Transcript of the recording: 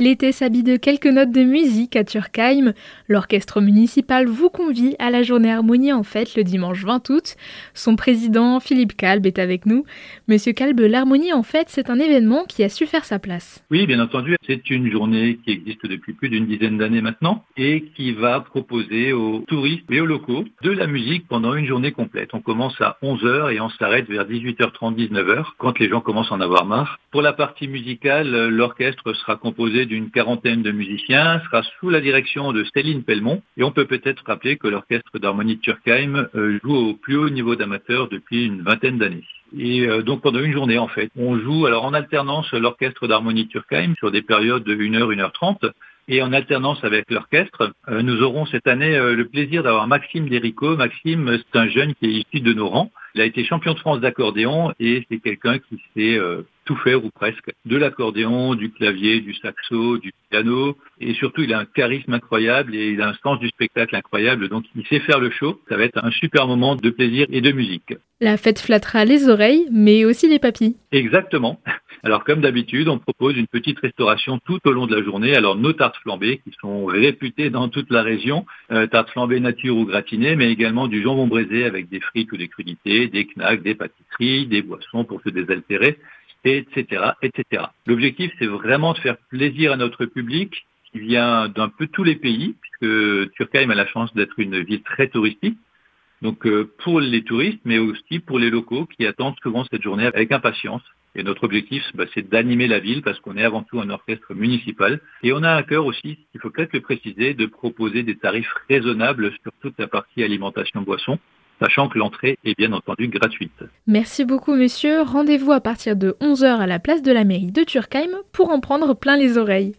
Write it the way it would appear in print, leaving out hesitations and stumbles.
L'été s'habille de quelques notes de musique à Turckheim. L'orchestre municipal vous convie à la journée harmonie en fête le dimanche 20 août. Son président, Philippe Kalb, est avec nous. Monsieur Kalb, l'harmonie en fête, c'est un événement qui a su faire sa place. Oui, bien entendu. C'est une journée qui existe depuis plus d'une dizaine d'années maintenant et qui va proposer aux touristes et aux locaux de la musique pendant une journée complète. On commence à 11h et on s'arrête vers 18h30, 19h, quand les gens commencent à en avoir marre. Pour la partie musicale, l'orchestre sera composé d'une quarantaine de musiciens, sera sous la direction de Céline Pelmon. Et on peut peut-être rappeler que l'orchestre d'harmonie de Turckheim joue au plus haut niveau d'amateurs depuis une vingtaine d'années. Et donc pendant une journée en fait, on joue alors en alternance l'orchestre d'harmonie de Turckheim sur des périodes de 1h, 1h30. Et en alternance avec l'orchestre, nous aurons cette année le plaisir d'avoir Maxime Derrico. Maxime, c'est un jeune qui est issu de nos rangs. Il a été champion de France d'accordéon et c'est quelqu'un qui sait tout faire ou presque. De l'accordéon, du clavier, du saxo, du piano. Et surtout, il a un charisme incroyable et il a un sens du spectacle incroyable. Donc, il sait faire le show. Ça va être un super moment de plaisir et de musique. La fête flattera les oreilles, mais aussi les papilles. Exactement. Alors, comme d'habitude, on propose une petite restauration tout au long de la journée. Alors, nos tartes flambées, qui sont réputées dans toute la région, tartes flambées nature ou gratinées, mais également du jambon braisé avec des frites ou des crudités, des knacks, des pâtisseries, des boissons pour se désaltérer, etc., etc. L'objectif, c'est vraiment de faire plaisir à notre public qui vient d'un peu tous les pays, puisque Turckheim a la chance d'être une ville très touristique. Donc, pour les touristes, mais aussi pour les locaux qui attendent souvent cette journée avec impatience. Et notre objectif, c'est d'animer la ville parce qu'on est avant tout un orchestre municipal. Et on a à cœur aussi, il faut peut-être le préciser, de proposer des tarifs raisonnables sur toute la partie alimentation-boisson, sachant que l'entrée est bien entendu gratuite. Merci beaucoup monsieur. Rendez-vous à partir de 11h à la place de la mairie de Turckheim pour en prendre plein les oreilles.